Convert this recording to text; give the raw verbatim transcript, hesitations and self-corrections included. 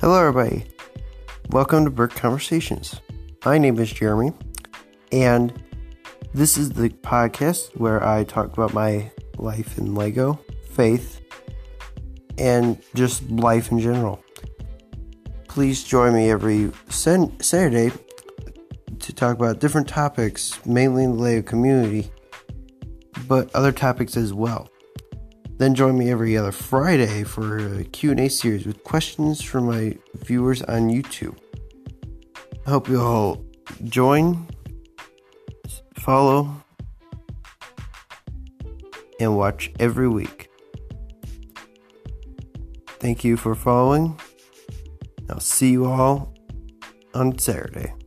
Hello everybody, welcome to Brick Conversations. My name is Jeremy, and this is the podcast where I talk about my life in LEGO, faith, and just life in general. Please join me every sen- Saturday to talk about different topics, mainly in the LEGO community, but other topics as well. Then join me every other Friday for a Q and A series with questions from my viewers on YouTube. I hope you all join, follow, and watch every week. Thank you for following. I'll see you all on Saturday.